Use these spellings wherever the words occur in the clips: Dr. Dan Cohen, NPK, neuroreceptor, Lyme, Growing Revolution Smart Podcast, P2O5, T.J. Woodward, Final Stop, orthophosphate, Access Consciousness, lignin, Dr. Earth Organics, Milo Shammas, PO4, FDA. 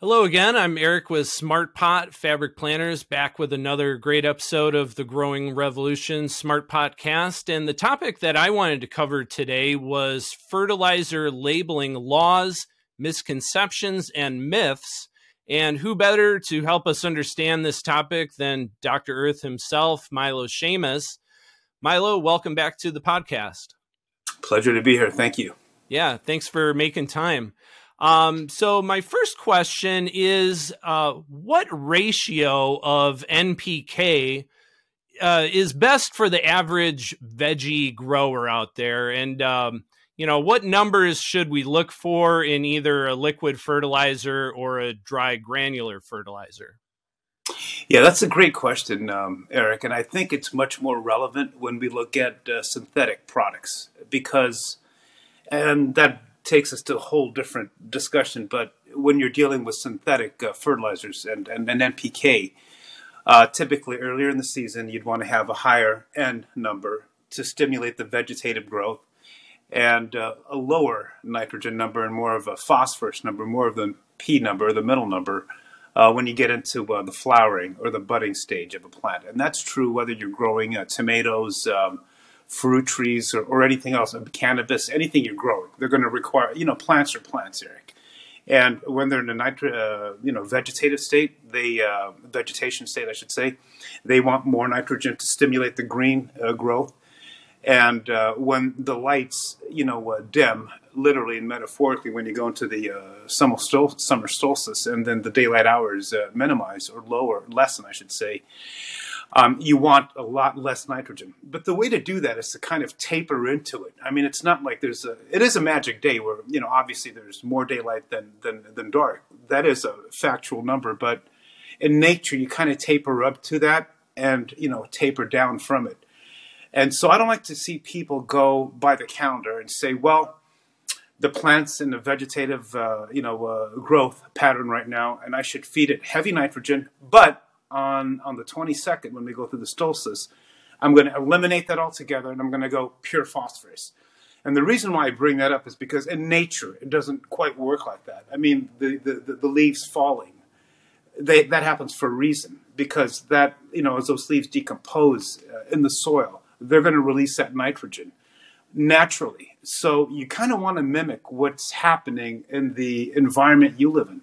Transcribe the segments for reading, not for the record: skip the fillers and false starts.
Hello again, I'm Eric with Smart Pot Fabric Planters, back with another great episode of the Growing Revolution Smart Podcast. And the topic that I wanted to cover today was fertilizer labeling laws, misconceptions, and myths. And who better to help us understand this topic than Dr. Earth himself, Milo Shammas. Milo, welcome back to the podcast. Pleasure to be here. Thank you. Yeah, thanks for making time. So my first question is, what ratio of NPK is best for the average veggie grower out there? And, what numbers should we look for in either a liquid fertilizer or a dry granular fertilizer? Yeah, that's a great question, Eric. And I think it's much more relevant when we look at synthetic products because that takes us to a whole different discussion. But when you're dealing with synthetic fertilizers and NPK, typically earlier in the season, you'd want to have a higher N number to stimulate the vegetative growth and a lower nitrogen number and more of a phosphorus number, more of the P number, the middle number, when you get into the flowering or the budding stage of a plant. And that's true whether you're growing tomatoes, fruit trees, or anything else, cannabis, anything you're growing. They're going to require, plants are plants, Eric. And when they're in a vegetative state, vegetation state, I should say, they want more nitrogen to stimulate the green growth. And when the lights, dim, literally and metaphorically, when you go into the summer solstice and then the daylight hours minimize or lessen, I should say, you want a lot less nitrogen. But the way to do that is to kind of taper into it. I mean, it's not like it is a magic day where, obviously there's more daylight than dark. That is a factual number. But in nature, you kind of taper up to that and, taper down from it. And so I don't like to see people go by the calendar and say, well, the plant's in the vegetative, growth pattern right now, and I should feed it heavy nitrogen. But on the 22nd, when we go through the solstice, I'm going to eliminate that altogether, and I'm going to go pure phosphorus. And the reason why I bring that up is because in nature, it doesn't quite work like that. I mean, the leaves falling, that happens for a reason, because that, as those leaves decompose in the soil, they're going to release that nitrogen naturally. So you kind of want to mimic what's happening in the environment you live in.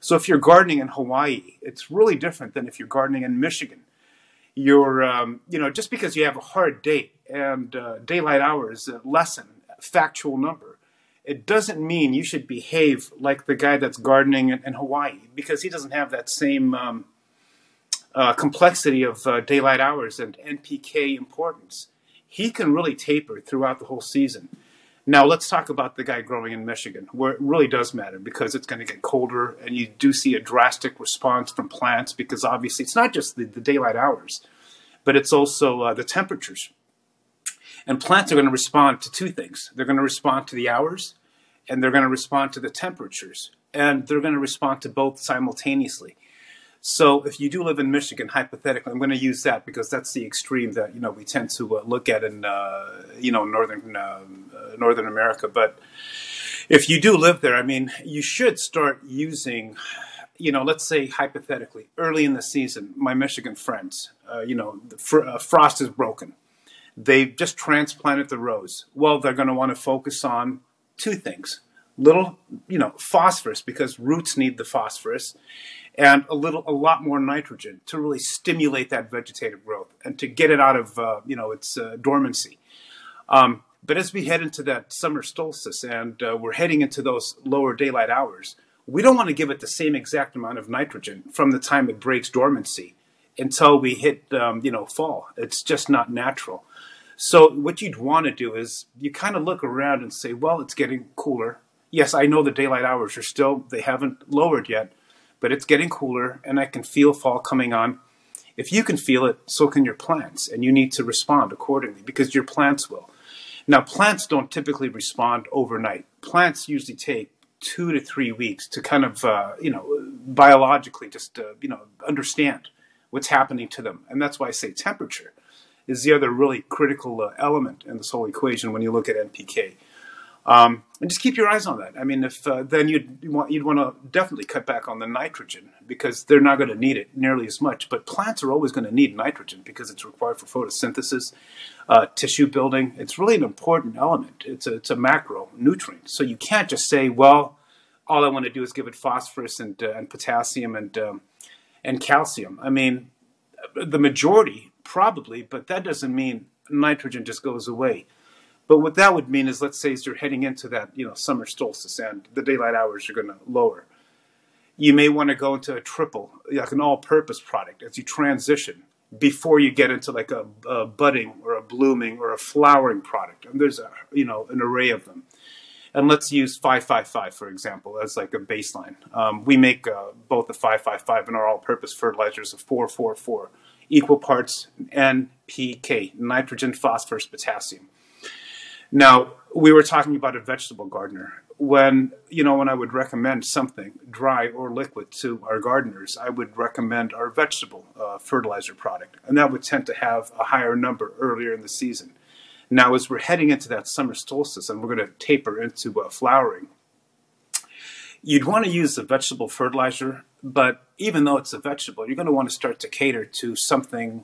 So if you're gardening in Hawaii, it's really different than if you're gardening in Michigan. You're, just because you have a hard day and daylight hours lessen, factual number, it doesn't mean you should behave like the guy that's gardening in Hawaii, because he doesn't have that same complexity of daylight hours and NPK importance. He can really taper throughout the whole season. Now, let's talk about the guy growing in Michigan, where it really does matter because it's going to get colder and you do see a drastic response from plants, because obviously it's not just the daylight hours, but it's also the temperatures. And plants are going to respond to two things. They're going to respond to the hours and they're going to respond to the temperatures, and they're going to respond to both simultaneously. So if you do live in Michigan, hypothetically, I'm going to use that because that's the extreme that, we tend to look at in, Northern America. But if you do live there, I mean, you should start using, let's say hypothetically, early in the season, my Michigan friends, frost is broken. They've just transplanted the rows. Well, they're going to want to focus on two things. Little, phosphorus, because roots need the phosphorus, and a lot more nitrogen to really stimulate that vegetative growth and to get it out of, its dormancy. But as we head into that summer solstice and we're heading into those lower daylight hours, we don't want to give it the same exact amount of nitrogen from the time it breaks dormancy until we hit, fall. It's just not natural. So what you'd want to do is you kind of look around and say, well, it's getting cooler. Yes, I know the daylight hours they haven't lowered yet, but it's getting cooler and I can feel fall coming on. If you can feel it, so can your plants, and you need to respond accordingly because your plants will. Now, plants don't typically respond overnight. Plants usually take 2 to 3 weeks to kind of, biologically just, understand what's happening to them. And that's why I say temperature is the other really critical element in this whole equation when you look at NPK. And just keep your eyes on that. I mean, if then you'd want to definitely cut back on the nitrogen because they're not going to need it nearly as much. But plants are always going to need nitrogen because it's required for photosynthesis, tissue building. It's really an important element. It's a macronutrient. So you can't just say, well, all I want to do is give it phosphorus and potassium and calcium. I mean, the majority probably, but that doesn't mean nitrogen just goes away. But what that would mean is, let's say as you're heading into that, summer solstice and the daylight hours are going to lower. You may want to go into a triple, like an all-purpose product as you transition before you get into like a budding or a blooming or a flowering product. And there's an array of them. And let's use 555, for example, as like a baseline. We make both the 555 and our all-purpose fertilizers of 444, equal parts NPK, nitrogen, phosphorus, potassium. Now, we were talking about a vegetable gardener. When I would recommend something dry or liquid to our gardeners, I would recommend our vegetable fertilizer product. And that would tend to have a higher number earlier in the season. Now, as we're heading into that summer solstice and we're going to taper into flowering, you'd want to use the vegetable fertilizer. But even though it's a vegetable, you're going to want to start to cater to something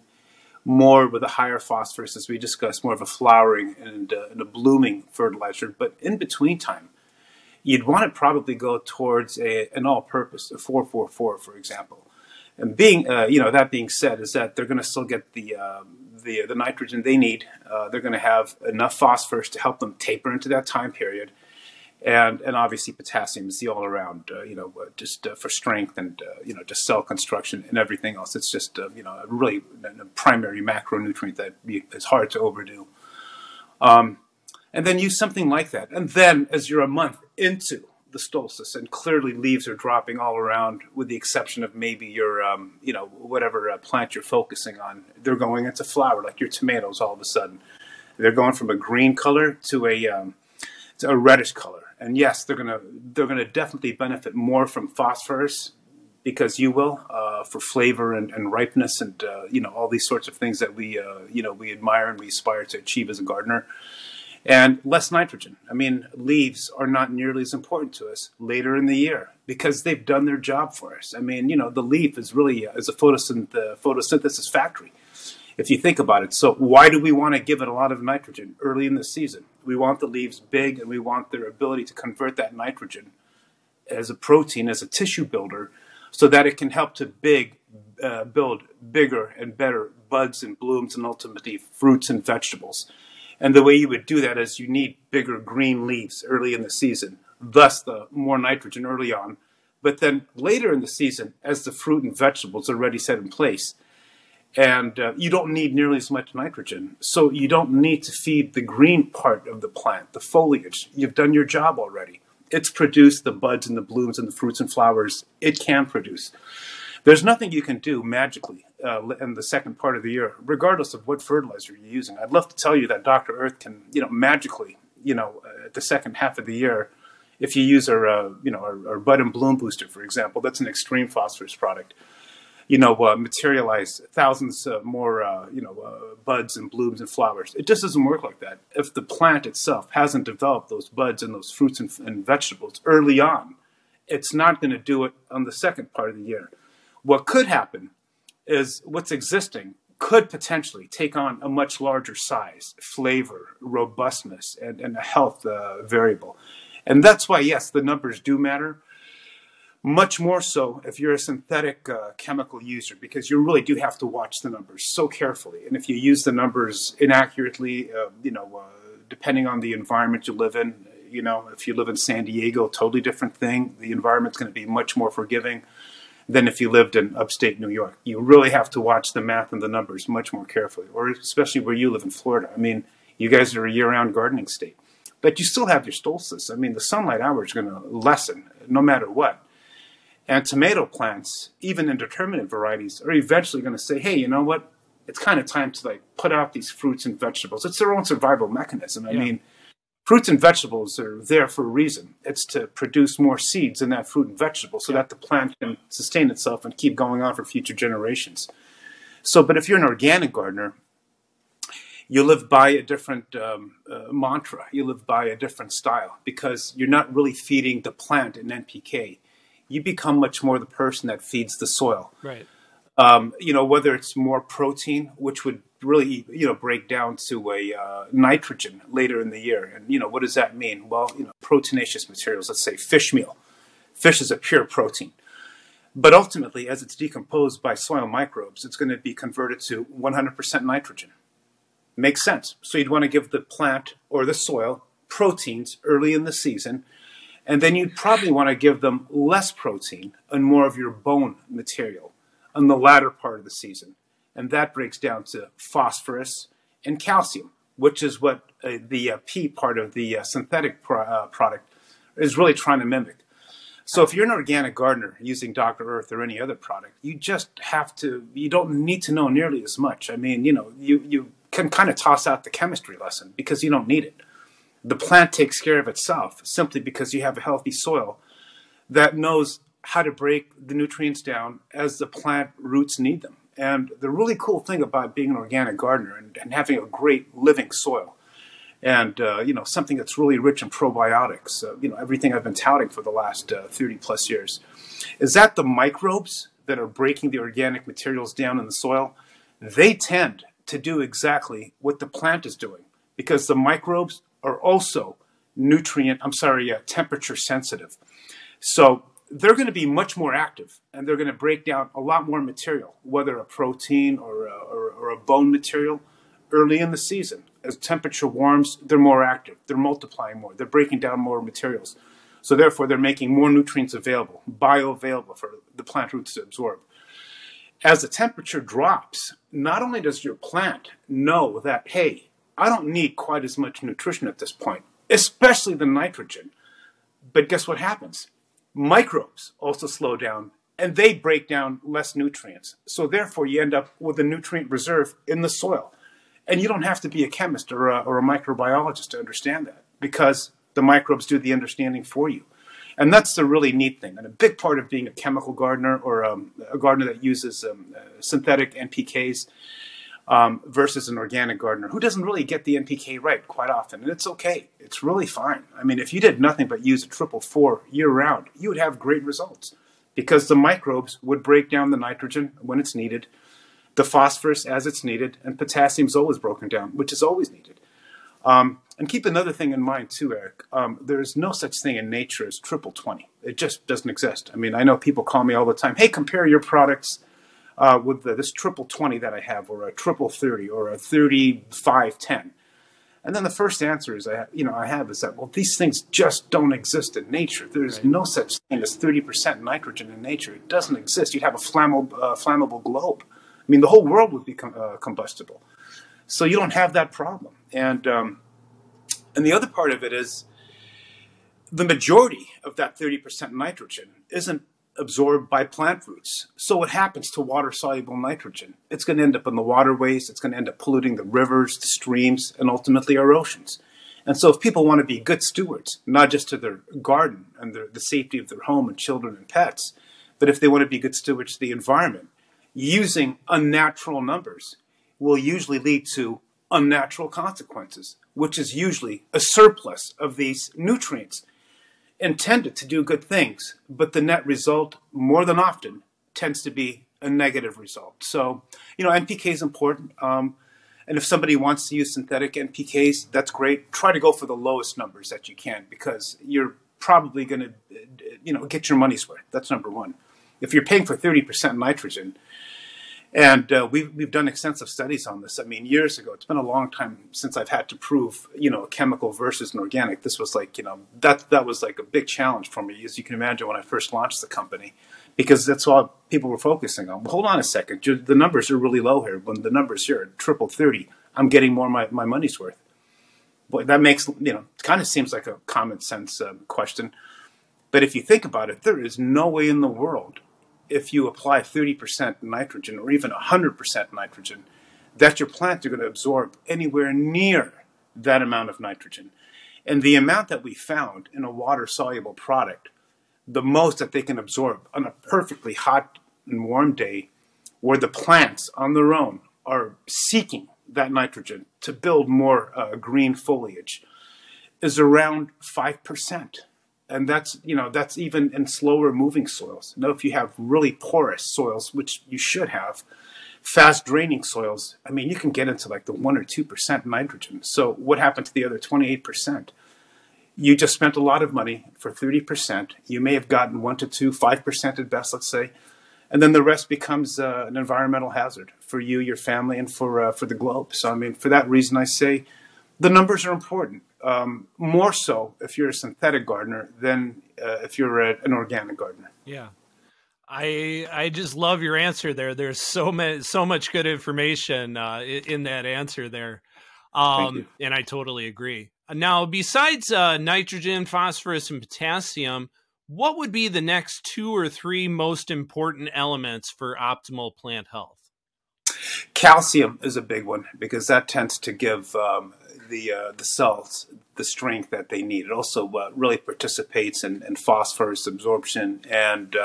more with a higher phosphorus, as we discussed, more of a flowering and a blooming fertilizer. But in between time, you'd want to probably go towards an all-purpose, a 444, for example. And that being said, is that they're going to still get the nitrogen they need. They're going to have enough phosphorus to help them taper into that time period, and obviously potassium is the all-around, for strength and just cell construction and everything else. It's just really a primary macronutrient that is hard to overdo. And then use something like that. And then as you're a month into the solstice, and clearly leaves are dropping all around, with the exception of maybe your whatever plant you're focusing on, they're going into flower, like your tomatoes. All of a sudden, they're going from a green color to a reddish color. And yes, they're gonna definitely benefit more from phosphorus, because you will for flavor and ripeness and all these sorts of things that we we admire and we aspire to achieve as a gardener, and less nitrogen. I mean, leaves are not nearly as important to us later in the year because they've done their job for us. I mean, the leaf is really a photosynthesis factory, if you think about it. So why do we want to give it a lot of nitrogen early in the season? We want the leaves big, and we want their ability to convert that nitrogen as a protein, as a tissue builder, so that it can help to build bigger and better buds and blooms and ultimately fruits and vegetables. And the way you would do that is you need bigger green leaves early in the season, thus the more nitrogen early on. But then later in the season, as the fruit and vegetables are already set in place, and you don't need nearly as much nitrogen. So you don't need to feed the green part of the plant, the foliage. You've done your job already. It's produced the buds and the blooms and the fruits and flowers it can produce. There's nothing you can do magically in the second part of the year, regardless of what fertilizer you're using. I'd love to tell you that Dr. Earth can, magically, the second half of the year, if you use our Bud and Bloom Booster, for example, that's an extreme phosphorus product, materialize thousands more, buds and blooms and flowers. It just doesn't work like that if the plant itself hasn't developed those buds and those fruits and vegetables early on. It's not going to do it on the second part of the year. What could happen is what's existing could potentially take on a much larger size, flavor, robustness, and a health variable. And that's why, yes, the numbers do matter. Much more so if you're a synthetic chemical user, because you really do have to watch the numbers so carefully. And if you use the numbers inaccurately, depending on the environment you live in, if you live in San Diego, totally different thing. The environment's going to be much more forgiving than if you lived in upstate New York. You really have to watch the math and the numbers much more carefully, or especially where you live in Florida. I mean, you guys are a year-round gardening state, but you still have your solstice. I mean, the sunlight hour is going to lessen no matter what. And tomato plants, even indeterminate varieties, are eventually going to say, hey, you know what? It's kind of time to like put out these fruits and vegetables. It's their own survival mechanism. I mean, fruits and vegetables are there for a reason. It's to produce more seeds in that fruit and vegetable so that the plant can sustain itself and keep going on for future generations. So, but if you're an organic gardener, you live by a different mantra, you live by a different style, because you're not really feeding the plant in NPK. You become much more the person that feeds the soil. Right. You know, whether it's more protein, which would really, you know, break down to a nitrogen later in the year. And, you know, what does that mean? Well, you know, proteinaceous materials, let's say fish meal. Fish is a pure protein. But ultimately, as it's decomposed by soil microbes, it's going to be converted to 100% nitrogen. Makes sense. So you'd want to give the plant or the soil proteins early in the season. And then you'd probably want to give them less protein and more of your bone material in the latter part of the season. And that breaks down to phosphorus and calcium, which is what the pea part of the synthetic product is really trying to mimic. So if you're an organic gardener using Dr. Earth or any other product, you just have to, you don't need to know nearly as much. I mean, you know, you can kind of toss out the chemistry lesson because you don't need it. The plant takes care of itself simply because you have a healthy soil that knows how to break the nutrients down as the plant roots need them. And the really cool thing about being an organic gardener and having a great living soil and, you know, something that's really rich in probiotics, you know, everything I've been touting for the last 30 plus years, is that the microbes that are breaking the organic materials down in the soil, they tend to do exactly what the plant is doing, because the microbes are also temperature sensitive. So they're going to be much more active, and they're going to break down a lot more material, whether a protein or a bone material, early in the season. As temperature warms, they're more active. They're multiplying more. They're breaking down more materials. So therefore, they're making more nutrients available, bioavailable for the plant roots to absorb. As the temperature drops, not only does your plant know that, hey, I don't need quite as much nutrition at this point, especially the nitrogen. But guess what happens? Microbes also slow down, and they break down less nutrients. So therefore, you end up with a nutrient reserve in the soil. And you don't have to be a chemist or a microbiologist to understand that, because the microbes do the understanding for you. And that's the really neat thing. And a big part of being a chemical gardener or a gardener that uses synthetic NPKs versus an organic gardener who doesn't really get the NPK right quite often. And it's okay. It's really fine. I mean, if you did nothing but use a 444 year-round, you would have great results, because the microbes would break down the nitrogen when it's needed, the phosphorus as it's needed, and potassium is always broken down, which is always needed. And keep another thing in mind too, Eric. There is no such thing in nature as 2020. It just doesn't exist. I mean, I know people call me all the time, hey, compare your products with this 2020 that I have, or a 3030, or a 3510. And then the first answer is, well, these things just don't exist in nature. There's right. No such thing as 30% nitrogen in nature. It doesn't exist. You'd have a flammable globe. I mean, the whole world would be combustible. So you don't have that problem. And the other part of it is the majority of that 30% nitrogen isn't absorbed by plant roots. So what happens to water-soluble nitrogen? It's going to end up in the waterways. It's going to end up polluting the rivers, the streams, and ultimately our oceans. And so if people want to be good stewards, not just to their garden and the safety of their home and children and pets, but if they want to be good stewards to the environment, using unnatural numbers will usually lead to unnatural consequences, which is usually a surplus of these nutrients intended to do good things. But the net result, more than often, tends to be a negative result. So, you know, NPK is important. And if somebody wants to use synthetic NPKs, that's great. Try to go for the lowest numbers that you can, because you're probably going to, you know, get your money's worth. That's number one. If you're paying for 30% nitrogen, and we've done extensive studies on this. I mean, years ago, it's been a long time since I've had to prove, you know, a chemical versus an organic. This was like, you know, that was like a big challenge for me, as you can imagine, when I first launched the company, because that's all people were focusing on. Well, hold on a second. The numbers are really low here. When the numbers here are 3030, I'm getting more of my money's worth. Boy, that makes, you know, it kind of seems like a common sense question. But if you think about it, there is no way in the world, if you apply 30% nitrogen or even 100% nitrogen, that your plants are going to absorb anywhere near that amount of nitrogen. And the amount that we found in a water-soluble product, the most that they can absorb on a perfectly hot and warm day, where the plants on their own are seeking that nitrogen to build more green foliage is around 5%. And that's, you know, that's even in slower moving soils. Now, if you have really porous soils, which you should have, fast draining soils, I mean, you can get into like the 1 or 2% nitrogen. So what happened to the other 28%? You just spent a lot of money for 30%. You may have gotten 1 to 2, 5% at best, let's say. And then the rest becomes an environmental hazard for you, your family, and for the globe. So, I mean, for that reason, I say the numbers are important. More so if you're a synthetic gardener than if you're an organic gardener. Yeah. I just love your answer there. There's so much good information in that answer there. Thank you. And I totally agree. Now, besides nitrogen, phosphorus, and potassium, what would be the next 2 or 3 most important elements for optimal plant health? Calcium is a big one because that tends to give the cells the strength that they need. It also really participates in phosphorus absorption and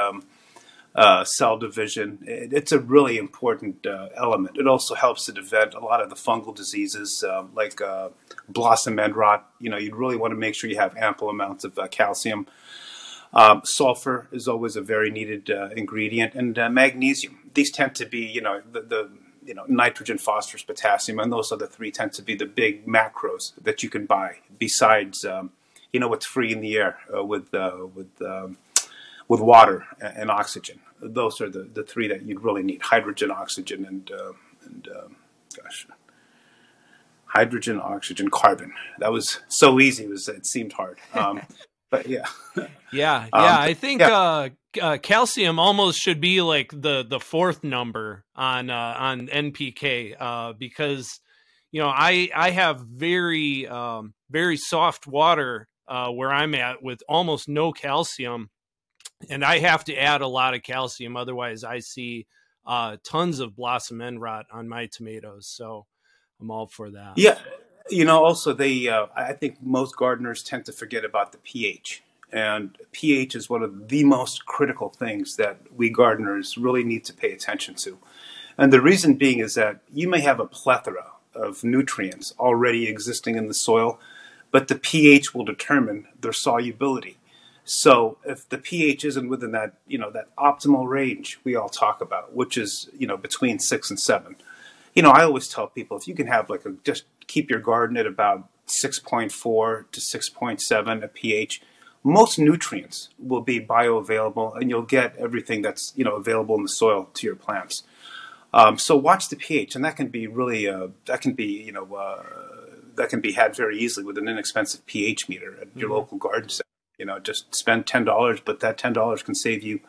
cell division. It's a really important element. It also helps to prevent a lot of the fungal diseases like blossom end rot. You know, you'd really want to make sure you have ample amounts of calcium. Sulfur is always a very needed ingredient, and magnesium. These tend to be, you know, the nitrogen, phosphorus, potassium, and those other three tend to be the big macros that you can buy. Besides, you know, what's free in the air with water and oxygen. Those are the three that you'd really need: hydrogen, oxygen, hydrogen, oxygen, carbon. That was so easy. It seemed hard. But yeah. Yeah. I think calcium almost should be like the fourth number on NPK because, you know, I have very, very soft water where I'm at with almost no calcium, and I have to add a lot of calcium. Otherwise, I see tons of blossom end rot on my tomatoes. So I'm all for that. Yeah. You know, also I think most gardeners tend to forget about the pH, and pH is one of the most critical things that we gardeners really need to pay attention to. And the reason being is that you may have a plethora of nutrients already existing in the soil, but the pH will determine their solubility. So if the pH isn't within that, you know, that optimal range we all talk about, which is, you know, between 6 and 7, you know, I always tell people if you can have just keep your garden at about 6.4 to 6.7 a pH, most nutrients will be bioavailable and you'll get everything that's, you know, available in the soil to your plants. So watch the pH, and that can be really, that can be had very easily with an inexpensive pH meter at your local garden center. You know, just spend $10, but that $10 can save you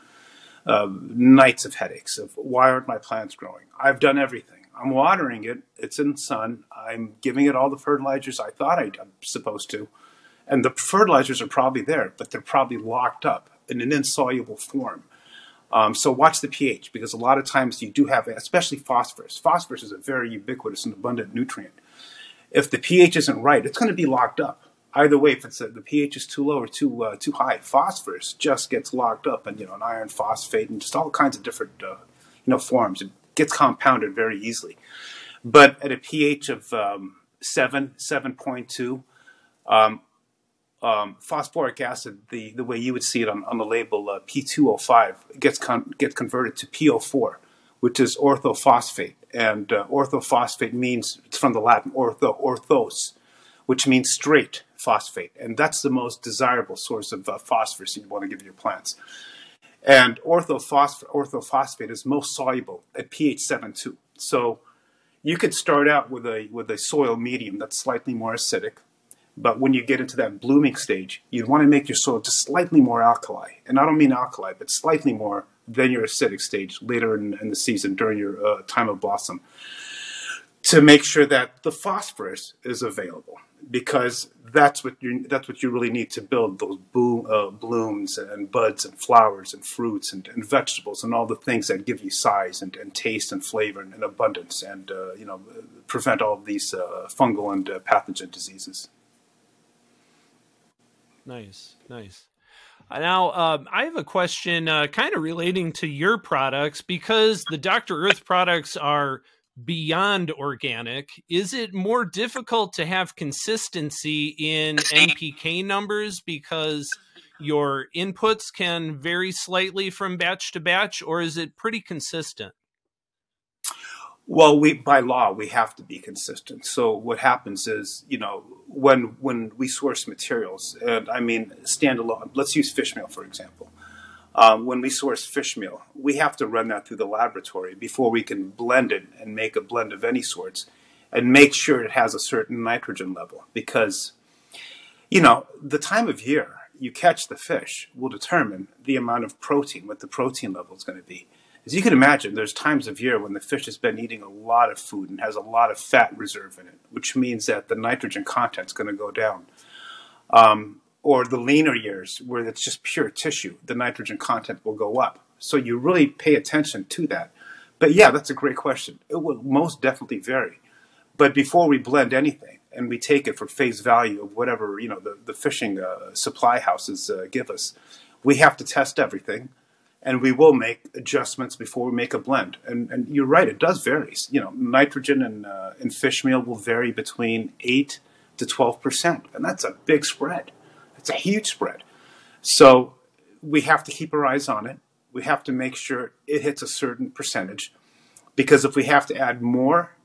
nights of headaches of why aren't my plants growing? I've done everything. I'm watering it, it's in the sun, I'm giving it all the fertilizers I thought I'm supposed to, and the fertilizers are probably there, but they're probably locked up in an insoluble form. So watch the pH, because a lot of times you do have, especially phosphorus. Phosphorus is a very ubiquitous and abundant nutrient. If the pH isn't right, it's going to be locked up. Either way, if it's the pH is too low or too high, phosphorus just gets locked up, and, you know, an iron phosphate and just all kinds of different, forms. It gets compounded very easily. But at a pH of 7, 7.2, phosphoric acid, the way you would see it on the label, P2O5, gets converted to PO4, which is orthophosphate. And orthophosphate means, it's from the Latin, orthos, which means straight phosphate. And that's the most desirable source of phosphorus you want to give your plants. And orthophosphate is most soluble at pH 7.2. So you could start out with a soil medium that's slightly more acidic, but when you get into that blooming stage, you'd want to make your soil just slightly more alkali. And I don't mean alkali, but slightly more than your acidic stage later in the season during your time of blossom, to make sure that the phosphorus is available, because that's what you really need to build those blooms and buds and flowers and fruits and vegetables and all the things that give you size and taste and flavor and abundance and prevent all of these fungal and pathogen diseases. Nice. Now, I have a question kind of relating to your products, because the Dr. Earth products are beyond organic, is it more difficult to have consistency in NPK numbers because your inputs can vary slightly from batch to batch, or is it pretty consistent? Well, by law, we have to be consistent. So what happens is, when we source materials, and I mean, standalone, let's use fish meal, for example. When we source fish meal, we have to run that through the laboratory before we can blend it and make a blend of any sorts and make sure it has a certain nitrogen level. Because, the time of year you catch the fish will determine the amount of protein, what the protein level is going to be. As you can imagine, there's times of year when the fish has been eating a lot of food and has a lot of fat reserve in it, which means that the nitrogen content's going to go down. Or the leaner years where it's just pure tissue, the nitrogen content will go up. So you really pay attention to that. But yeah, that's a great question. It will most definitely vary. But before we blend anything and we take it for face value of whatever, the fishing supply houses give us, we have to test everything. And we will make adjustments before we make a blend. And you're right, it does vary. Nitrogen in fish meal will vary between 8 to 12%. And that's a big spread. It's a huge spread. So we have to keep our eyes on it. We have to make sure it hits a certain percentage. Because if we have to add more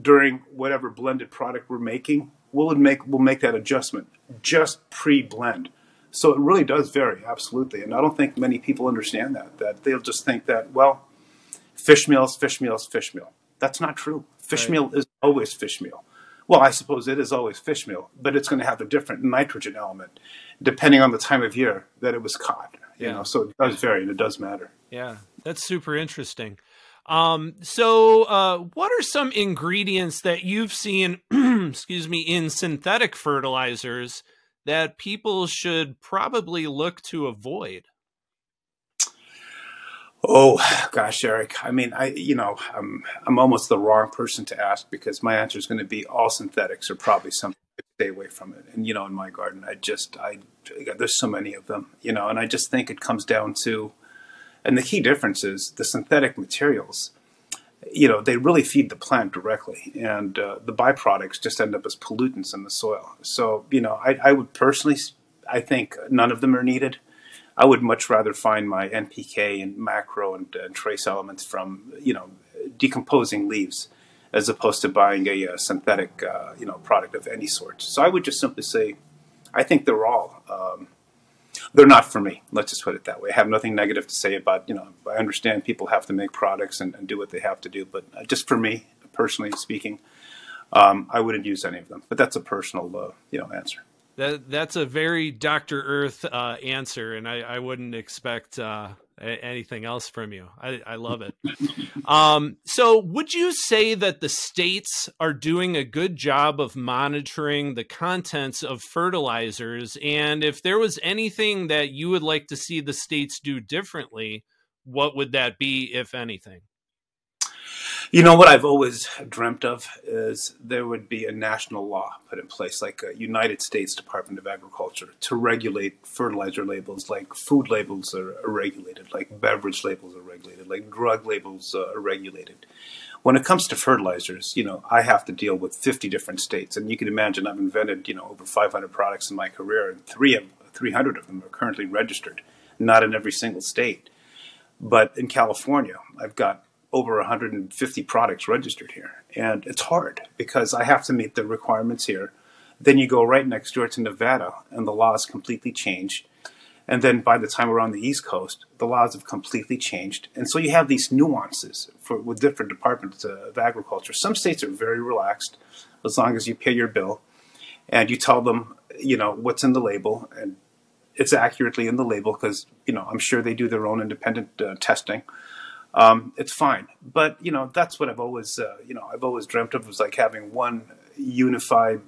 during whatever blended product we're making, we'll make that adjustment just pre-blend. So it really does vary, absolutely. And I don't think many people understand that they'll just think that, well, fish meal is fish meal is fish meal. That's not true. Fish right. meal is always fish meal. Well, I suppose it is always fish meal, but it's going to have a different nitrogen element depending on the time of year that it was caught. So it does vary and it does matter. Yeah, that's super interesting. So what are some ingredients that you've seen, in synthetic fertilizers that people should probably look to avoid? Oh gosh, Eric. I mean, I'm almost the wrong person to ask because my answer is going to be all synthetics are probably something to stay away from it. And in my garden, there's so many of them, and I just think it comes down to, and the key difference is the synthetic materials. They really feed the plant directly, and the byproducts just end up as pollutants in the soil. So, I would personally, I think none of them are needed. I would much rather find my NPK and macro and trace elements from, decomposing leaves as opposed to buying a synthetic, product of any sort. So I would just simply say, I think they're all, they're not for me. Let's just put it that way. I have nothing negative to say about, I understand people have to make products and do what they have to do. But just for me, personally speaking, I wouldn't use any of them. But that's a personal, answer. That's a very Dr. Earth answer. And I wouldn't expect anything else from you. I love it. So would you say that the states are doing a good job of monitoring the contents of fertilizers? And if there was anything that you would like to see the states do differently, what would that be, if anything? What I've always dreamt of is there would be a national law put in place, like a United States Department of Agriculture, to regulate fertilizer labels, like food labels are regulated, like beverage labels are regulated, like drug labels are regulated. When it comes to fertilizers, I have to deal with 50 different states. And you can imagine I've invented, over 500 products in my career, and 300 of them are currently registered, not in every single state. But in California, I've got over 150 products registered here. And it's hard because I have to meet the requirements here. Then you go right next door to Nevada and the laws completely change. And then by the time we're on the East Coast, the laws have completely changed. And so you have these nuances with different departments of agriculture. Some states are very relaxed as long as you pay your bill and you tell them, what's in the label and it's accurately in the label because, I'm sure they do their own independent testing. It's fine. But, that's what I've always, I've always dreamt of was like having one unified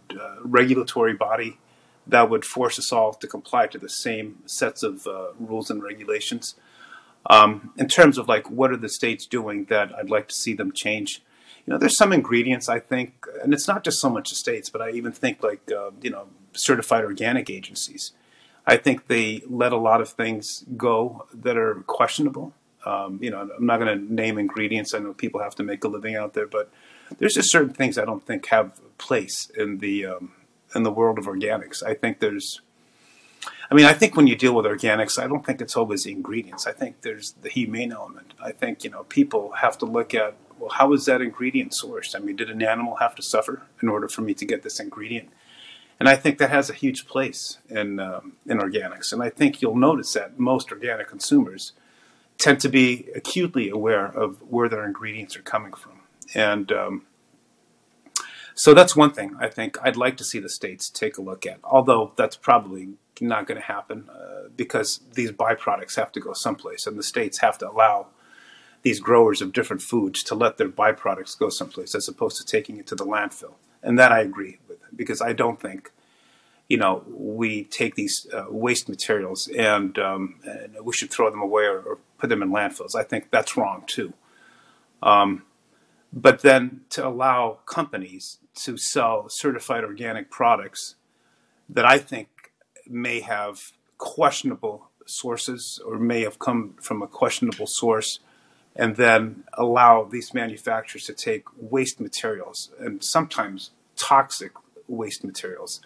regulatory body that would force us all to comply to the same sets of rules and regulations. In terms of like, what are the states doing that I'd like to see them change? There's some ingredients I think, and it's not just so much the states, but I even think like, certified organic agencies. I think they let a lot of things go that are questionable. I'm not going to name ingredients. I know people have to make a living out there, but there's just certain things I don't think have a place in the world of organics. I think when you deal with organics, I don't think it's always the ingredients. I think there's the humane element. I think, people have to look at, well, how is that ingredient sourced? Did an animal have to suffer in order for me to get this ingredient? And I think that has a huge place in organics. And I think you'll notice that most organic consumers tend to be acutely aware of where their ingredients are coming from. And so that's one thing I think I'd like to see the states take a look at, although that's probably not going to happen because these byproducts have to go someplace, and the states have to allow these growers of different foods to let their byproducts go someplace as opposed to taking it to the landfill. And that I agree with, because I don't think, we take these waste materials and we should throw them away or put them in landfills. I think that's wrong too. But then to allow companies to sell certified organic products that I think may have questionable sources or may have come from a questionable source, and then allow these manufacturers to take waste materials and sometimes toxic waste materials,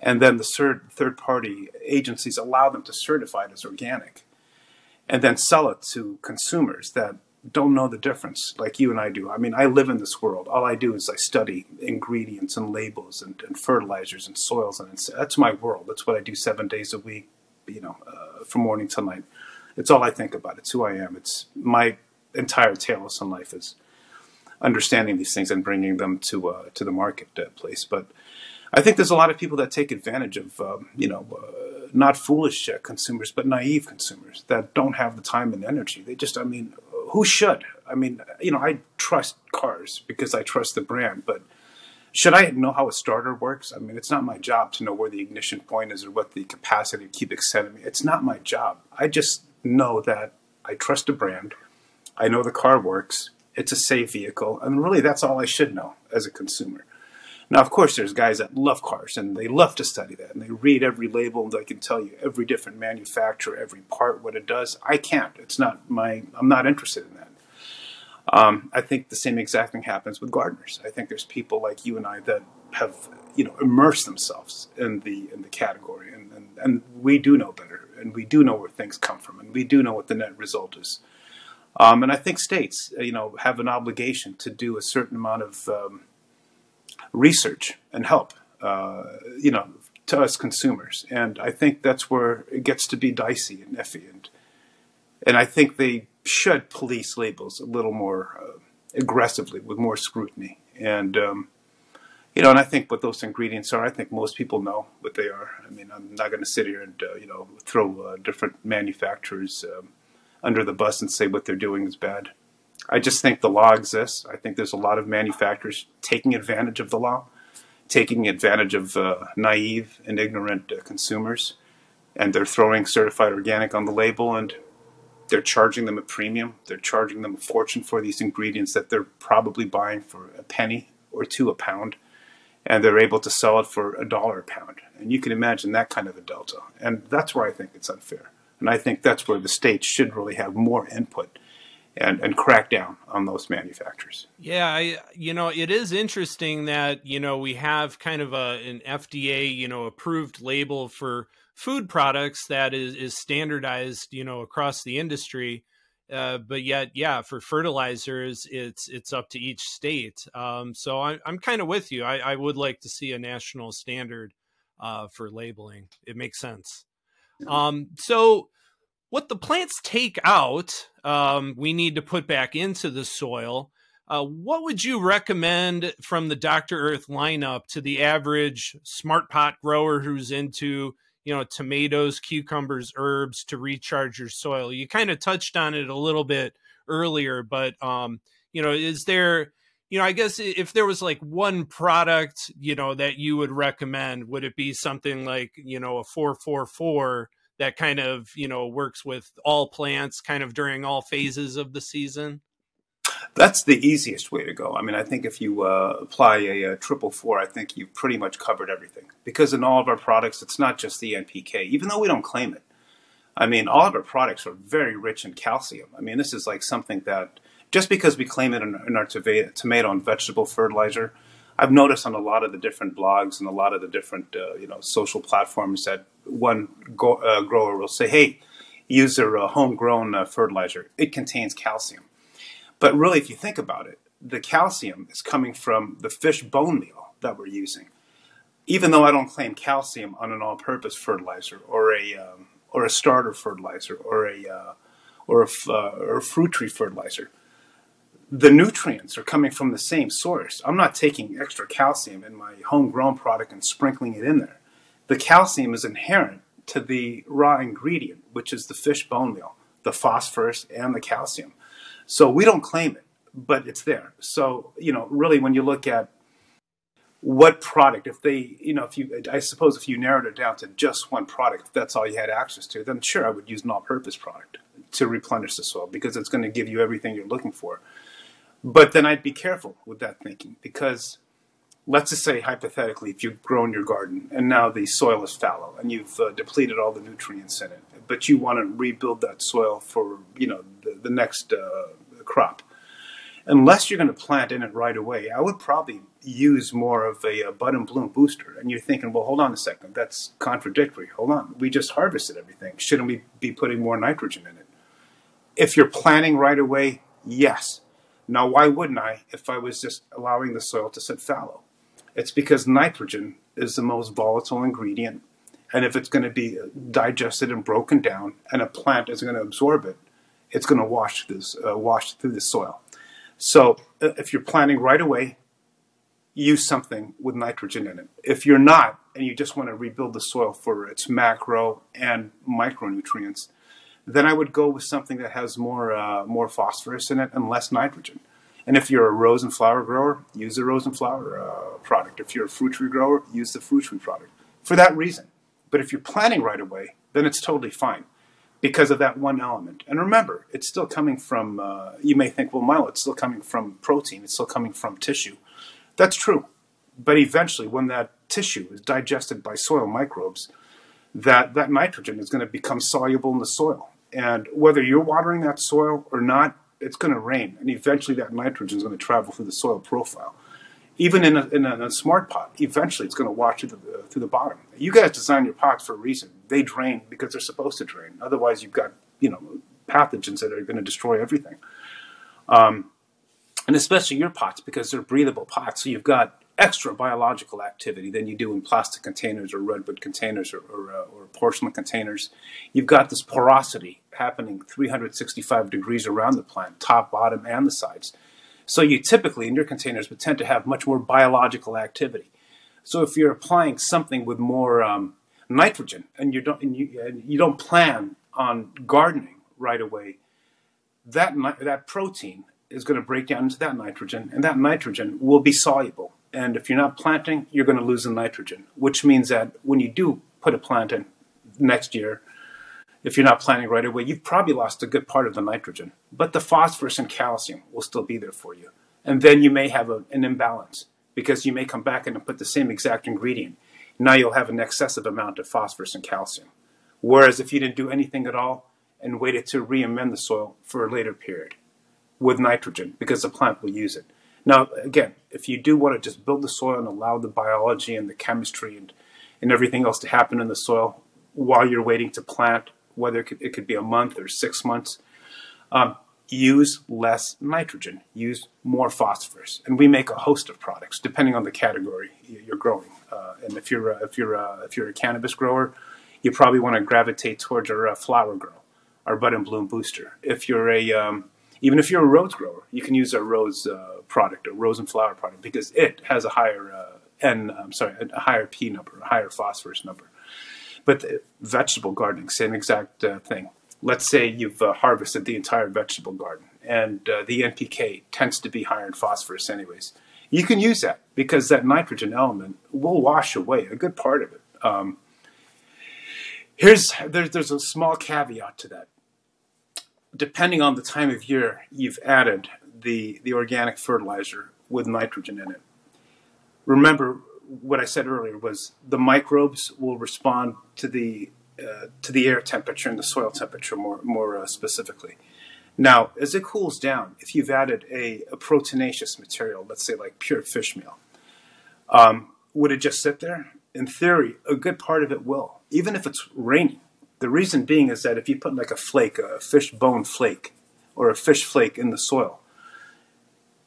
and then the third-party agencies allow them to certify it as organic and then sell it to consumers that don't know the difference like you and I do. I live in this world. All I do is I study ingredients and labels and fertilizers and soils. And that's my world. That's what I do 7 days a week, from morning till night. It's all I think about. It's who I am. It's my entire tale in life is understanding these things and bringing them to the marketplace. But I think there's a lot of people that take advantage of, not foolish consumers, but naive consumers that don't have the time and energy. They just, who should? I trust cars because I trust the brand, but should I know how a starter works? It's not my job to know where the ignition point is or what the capacity to keep extending me. It's not my job. I just know that I trust a brand. I know the car works. It's a safe vehicle. And really, that's all I should know as a consumer. Now, of course, there's guys that love cars, and they love to study that. And they read every label, and they can tell you every different manufacturer, every part, what it does. I can't. I'm not interested in that. I think the same exact thing happens with gardeners. I think there's people like you and I that have, immersed themselves in the category. And we do know better, and we do know where things come from, and we do know what the net result is. And I think states, have an obligation to do a certain amount of research and help, to us consumers. And I think that's where it gets to be dicey and iffy. And I think they should police labels a little more aggressively with more scrutiny. And, and I think what those ingredients are, I think most people know what they are. I'm not going to sit here and, throw different manufacturers under the bus and say what they're doing is bad. I just think the law exists. I think there's a lot of manufacturers taking advantage of the law, taking advantage of naive and ignorant consumers, and they're throwing certified organic on the label, and they're charging them a premium. They're charging them a fortune for these ingredients that they're probably buying for a penny or two a pound, and they're able to sell it for $1 a pound. And you can imagine that kind of a delta. And that's where I think it's unfair. And I think that's where the states should really have more input and crack down on those manufacturers. Yeah, it is interesting that, we have kind of an FDA, approved label for food products that is standardized, across the industry. But yet, yeah, for fertilizers, it's up to each state. So I'm kind of with you. I would like to see a national standard for labeling. It makes sense. So what the plants take out, we need to put back into the soil. What would you recommend from the Dr. Earth lineup to the average smart pot grower who's into, tomatoes, cucumbers, herbs to recharge your soil? You kind of touched on it a little bit earlier, but, is there, I guess if there was like one product, that you would recommend, would it be something like, a 444 that kind of, works with all plants kind of during all phases of the season? That's the easiest way to go. I think if you apply a 444, I think you've pretty much covered everything. Because in all of our products, it's not just the NPK, even though we don't claim it. I mean, all of our products are very rich in calcium. I mean, this is like something that, just because we claim it in our tomato and vegetable fertilizer, I've noticed on a lot of the different blogs and a lot of the different social platforms that one grower will say, hey, use their homegrown fertilizer. It contains calcium. But really, if you think about it, the calcium is coming from the fish bone meal that we're using. Even though I don't claim calcium on an all-purpose fertilizer or a starter fertilizer or a fruit tree fertilizer, the nutrients are coming from the same source. I'm not taking extra calcium in my homegrown product and sprinkling it in there. The calcium is inherent to the raw ingredient, which is the fish bone meal, the phosphorus and the calcium. So we don't claim it, but it's there. So, you know, really when you look at what product, if they, you know, if you, I suppose if you narrowed it down to just one product, if that's all you had access to, then sure, I would use an all-purpose product to replenish the soil because it's going to give you everything you're looking for. But then I'd be careful with that thinking because let's just say hypothetically if you've grown your garden and now the soil is fallow and you've depleted all the nutrients in it, but you want to rebuild that soil for, you know, the next crop. Unless you're going to plant in it right away, I would probably use more of a bud and bloom booster. And you're thinking, well, hold on a second. That's contradictory. Hold on. We just harvested everything. Shouldn't we be putting more nitrogen in it? If you're planting right away, yes. Now, why wouldn't I if I was just allowing the soil to sit fallow? It's because nitrogen is the most volatile ingredient, and if it's going to be digested and broken down, and a plant is going to absorb it, it's going to wash through the soil. So if you're planting right away, use something with nitrogen in it. If you're not, and you just want to rebuild the soil for its macro and micronutrients, then I would go with something that has more phosphorus in it and less nitrogen. And if you're a rose and flower grower, use the rose and flower product. If you're a fruit tree grower, use the fruit tree product for that reason. But if you're planting right away, then it's totally fine because of that one element. And remember, it's still coming from, you may think, well, Milo, it's still coming from protein. It's still coming from tissue. That's true. But eventually, when that tissue is digested by soil microbes, that nitrogen is going to become soluble in the soil. And whether you're watering that soil or not, it's going to rain. And eventually that nitrogen is going to travel through the soil profile. Even in a smart pot, eventually it's going to wash through the bottom. You guys design your pots for a reason. They drain because they're supposed to drain. Otherwise, you've got, you know, pathogens that are going to destroy everything. And especially your pots because they're breathable pots. So you've got extra biological activity than you do in plastic containers or redwood containers or porcelain containers. You've got this porosity happening 365 degrees around the plant, top, bottom, and the sides. So you typically, in your containers, would tend to have much more biological activity. So if you're applying something with more nitrogen and you don't plan on gardening right away, that protein is going to break down into that nitrogen, and that nitrogen will be soluble. And if you're not planting, you're going to lose the nitrogen, which means that when you do put a plant in next year, if you're not planting right away, you've probably lost a good part of the nitrogen. But the phosphorus and calcium will still be there for you. And then you may have an imbalance because you may come back and put the same exact ingredient. Now you'll have an excessive amount of phosphorus and calcium. Whereas if you didn't do anything at all and waited to re-amend the soil for a later period with nitrogen because the plant will use it. Now, again, if you do want to just build the soil and allow the biology and the chemistry and everything else to happen in the soil while you're waiting to plant, whether it could be a month or 6 months, use less nitrogen, use more phosphorus. And we make a host of products depending on the category you're growing. And if you're a cannabis grower, you probably want to gravitate towards our flower grow, our bud and bloom booster. If you're even if you're a rose grower, you can use a rose product, a rose and flower product, because it has a higher higher P number, a higher phosphorus number. But vegetable gardening, same exact thing. Let's say you've harvested the entire vegetable garden, and the NPK tends to be higher in phosphorus anyways. You can use that because that nitrogen element will wash away a good part of it. There's a small caveat to that. Depending on the time of year you've added the organic fertilizer with nitrogen in it. Remember what I said earlier was the microbes will respond to the to the air temperature and the soil temperature more specifically. Now, as it cools down, if you've added a proteinaceous material, let's say like pure fish meal, would it just sit there? In theory, a good part of it will, even if it's raining. The reason being is that if you put like a flake, a fish bone flake or a fish flake in the soil,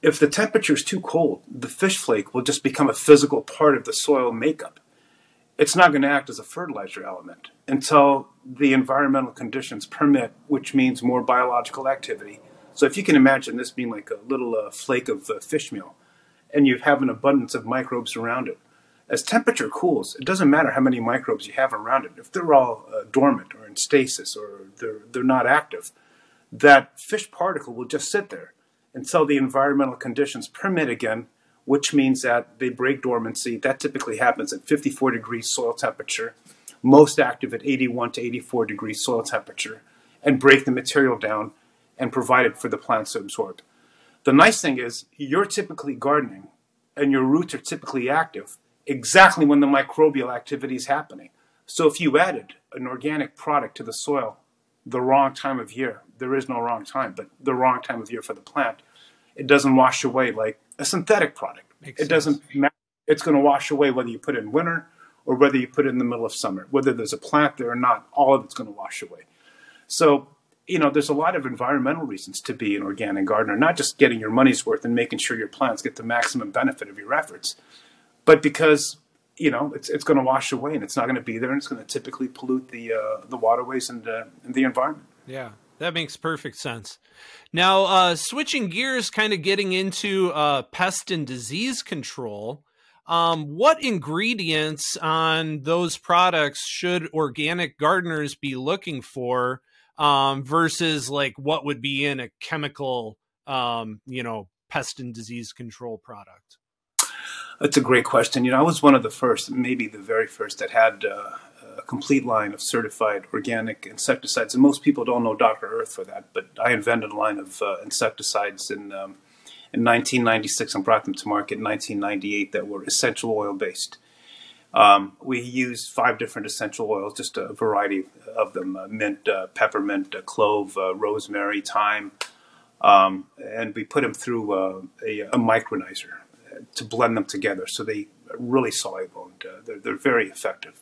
if the temperature is too cold, the fish flake will just become a physical part of the soil makeup. It's not going to act as a fertilizer element until the environmental conditions permit, which means more biological activity. So if you can imagine this being like a little flake of fish meal, and you have an abundance of microbes around it. As temperature cools, it doesn't matter how many microbes you have around it. If they're all dormant or in stasis or they're not active, that fish particle will just sit there until the environmental conditions permit again, which means that they break dormancy. That typically happens at 54 degrees soil temperature, most active at 81 to 84 degrees soil temperature, and break the material down and provide it for the plants to absorb. The nice thing is you're typically gardening and your roots are typically active exactly when the microbial activity is happening. So if you added an organic product to the soil the wrong time of year, there is no wrong time, but the wrong time of year for the plant, it doesn't wash away like a synthetic product. It doesn't matter. It's going to wash away whether you put it in winter or whether you put it in the middle of summer. Whether there's a plant there or not, all of it's going to wash away. So, you know, there's a lot of environmental reasons to be an organic gardener, not just getting your money's worth and making sure your plants get the maximum benefit of your efforts, but because, you know, it's going to wash away and it's not going to be there, and it's going to typically pollute the waterways and the environment. Yeah. That makes perfect sense. Now, switching gears, kind of getting into pest and disease control, what ingredients on those products should organic gardeners be looking for versus like what would be in a chemical, you know, pest and disease control product? That's a great question. You know, I was one of the first, maybe the very first, that had a complete line of certified organic insecticides. And most people don't know Dr. Earth for that, but I invented a line of insecticides in 1996 and brought them to market in 1998 that were essential oil-based. We used 5 different essential oils, just a variety of them, mint, peppermint, clove, rosemary, thyme, and we put them through a micronizer to blend them together. So they are really soluble and they're very effective.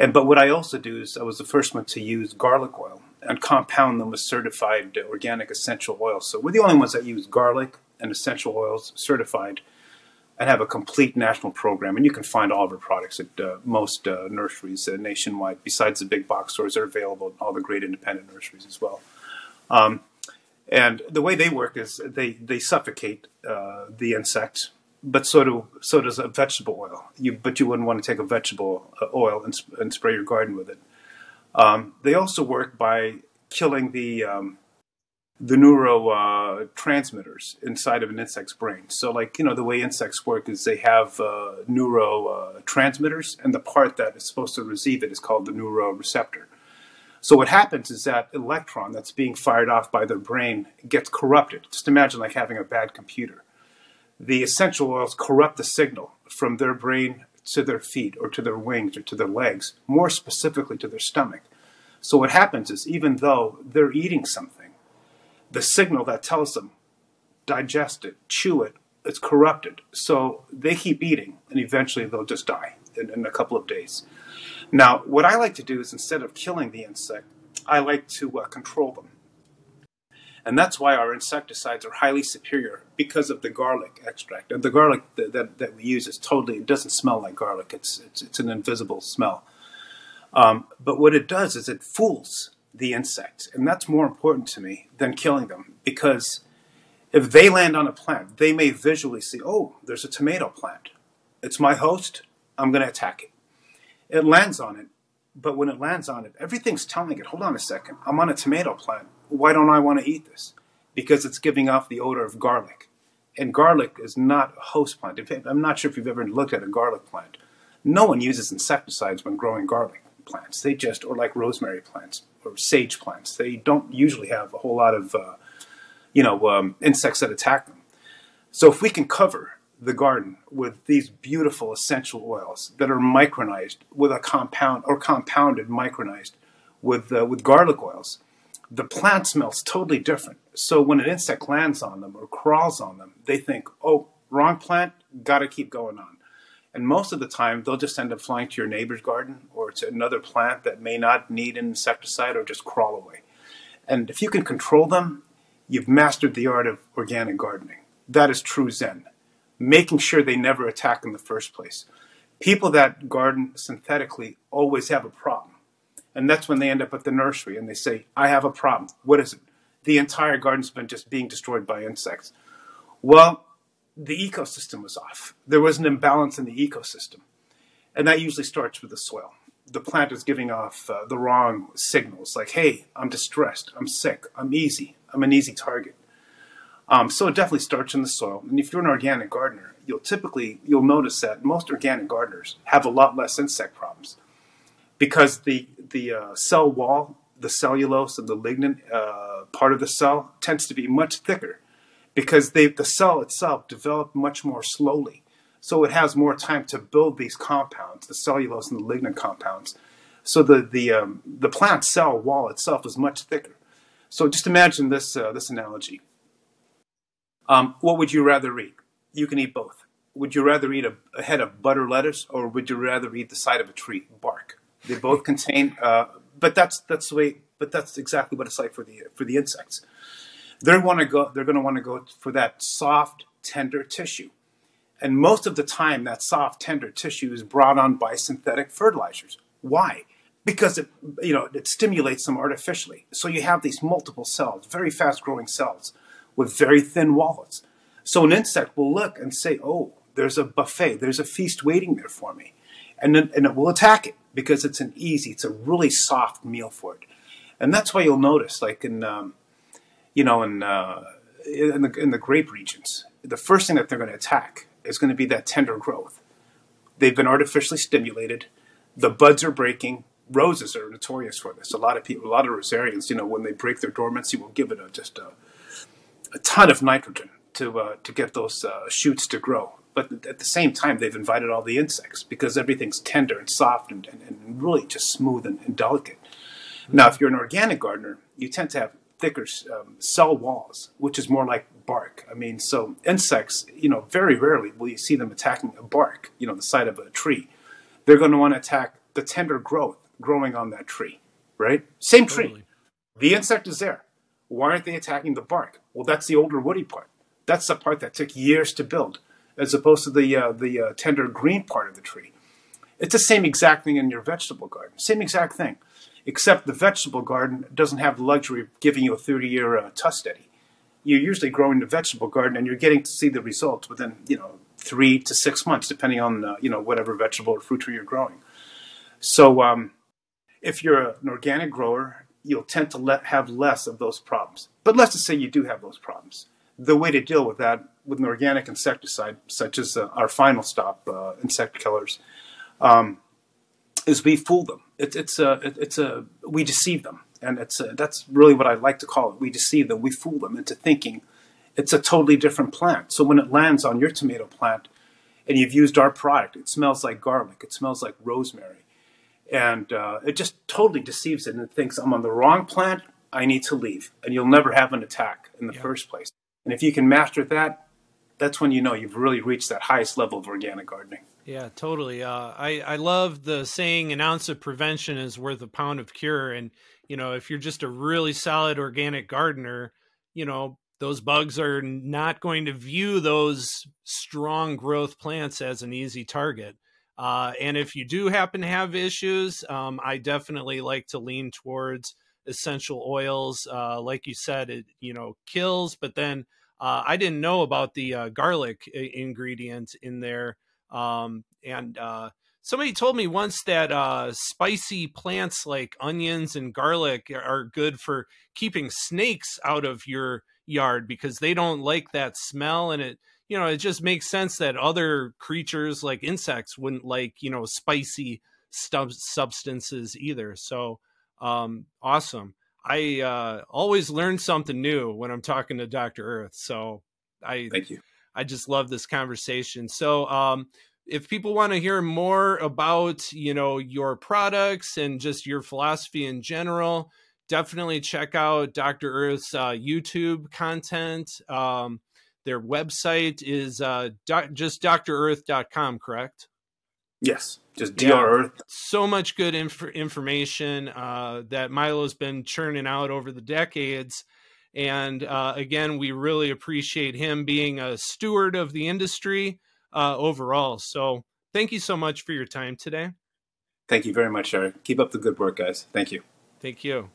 But what I also do is I was the first one to use garlic oil and compound them with certified organic essential oils. So we're the only ones that use garlic and essential oils certified and have a complete national program. And you can find all of our products at most nurseries nationwide. Besides the big box stores, they're available at all the great independent nurseries as well. And the way they work is they suffocate the insect. But so does a vegetable oil. But you wouldn't want to take a vegetable oil and spray your garden with it. They also work by killing the neurotransmitters inside of an insect's brain. So, like, you know, the way insects work is they have neurotransmitters, and the part that is supposed to receive it is called the neuroreceptor. So what happens is that electron that's being fired off by their brain gets corrupted. Just imagine like having a bad computer. The essential oils corrupt the signal from their brain to their feet or to their wings or to their legs, more specifically to their stomach. So what happens is even though they're eating something, the signal that tells them, digest it, chew it, it's corrupted. So they keep eating and eventually they'll just die in a couple of days. Now, what I like to do is instead of killing the insect, I like to control them. And that's why our insecticides are highly superior because of the garlic extract. And the garlic that we use is totally, it doesn't smell like garlic. It's an invisible smell. But what it does is it fools the insects. And that's more important to me than killing them. Because if they land on a plant, they may visually see, oh, there's a tomato plant. It's my host. I'm going to attack it. It lands on it. But when it lands on it, everything's telling it, hold on a second, I'm on a tomato plant. Why don't I want to eat this? Because it's giving off the odor of garlic. And garlic is not a host plant. I'm not sure if you've ever looked at a garlic plant. No one uses insecticides when growing garlic plants. They just, or like rosemary plants or sage plants, they don't usually have a whole lot of, insects that attack them. So if we can cover the garden with these beautiful essential oils that are micronized with a compound, or compounded micronized with garlic oils, the plant smells totally different. So when an insect lands on them or crawls on them, they think, oh, wrong plant, got to keep going on. And most of the time, they'll just end up flying to your neighbor's garden or to another plant that may not need an insecticide, or just crawl away. And if you can control them, you've mastered the art of organic gardening. That is true Zen, making sure they never attack in the first place. People that garden synthetically always have a problem. And that's when they end up at the nursery and they say, I have a problem. What is it? The entire garden's been just being destroyed by insects. Well, the ecosystem was off. There was an imbalance in the ecosystem. And that usually starts with the soil. The plant is giving off the wrong signals, like, hey, I'm distressed, I'm sick, I'm an easy target. So it definitely starts in the soil. And if you're an organic gardener, you'll notice that most organic gardeners have a lot less insect problems, because the cell wall, the cellulose and the lignin part of the cell tends to be much thicker, because the cell itself developed much more slowly. So it has more time to build these compounds, the cellulose and the lignin compounds. So the plant cell wall itself is much thicker. So just imagine this analogy. What would you rather eat? You can eat both. Would you rather eat a head of butter lettuce, or would you rather eat the side of a tree, bark? They both contain, but that's exactly what it's like for the insects. They're going to want to go for that soft, tender tissue, and most of the time, that soft, tender tissue is brought on by synthetic fertilizers. Why? Because it stimulates them artificially. So you have these multiple cells, very fast-growing cells, with very thin wallets. So an insect will look and say, "Oh, there's a buffet, there's a feast waiting there for me," and it will attack it, because it's a really soft meal for it. And that's why you'll notice, like in the grape regions, the first thing that they're going to attack is going to be that tender growth. They've been artificially stimulated. The buds are breaking. Roses are notorious for this. A lot of rosarians, when they break their dormancy, will give it just a ton of nitrogen to get those shoots to grow. But at the same time, they've invited all the insects, because everything's tender and soft and really just smooth and delicate. Mm-hmm. Now, if you're an organic gardener, you tend to have thicker cell walls, which is more like bark. So insects, very rarely will you see them attacking a bark, the side of a tree. They're going to want to attack the tender growth growing on that tree, right? Same tree. Totally. The insect is there. Why aren't they attacking the bark? Well, that's the older woody part. That's the part that took years to build, as opposed to the tender green part of the tree. It's the same exact thing in your vegetable garden. Same exact thing, except the vegetable garden doesn't have the luxury of giving you a 30-year tuss study. You're usually growing the vegetable garden, and you're getting to see the results within 3 to 6 months, depending on whatever vegetable or fruit tree you're growing. So if you're an organic grower, you'll tend to have less of those problems. But let's just say you do have those problems. The way to deal with that with an organic insecticide, such as our Final Stop insect killers, is we fool them. We deceive them, and that's really what I like to call it. We deceive them. We fool them into thinking it's a totally different plant. So when it lands on your tomato plant, and you've used our product, it smells like garlic. It smells like rosemary, and it just totally deceives it, and it thinks I'm on the wrong plant. I need to leave, and you'll never have an attack in the first place. And if you can master that, that's when you've really reached that highest level of organic gardening. Yeah, totally. I love the saying, an ounce of prevention is worth a pound of cure. And, if you're just a really solid organic gardener, those bugs are not going to view those strong growth plants as an easy target. And if you do happen to have issues, I definitely like to lean towards essential oils. Like you said, it kills, but then I didn't know about the garlic ingredient in there, and somebody told me once that spicy plants like onions and garlic are good for keeping snakes out of your yard, because they don't like that smell, and it it just makes sense that other creatures like insects wouldn't like spicy substances either. So awesome. I always learn something new when I'm talking to Dr. Earth. So thank you. I just love this conversation. So if people want to hear more about, you know, your products and just your philosophy in general, definitely check out Dr. Earth's YouTube content. Their website is just drearth.com, correct? Yes, just Dr. Earth. So much good information that Milo's been churning out over the decades. And again, we really appreciate him being a steward of the industry overall. So thank you so much for your time today. Thank you very much, Eric. Keep up the good work, guys. Thank you. Thank you.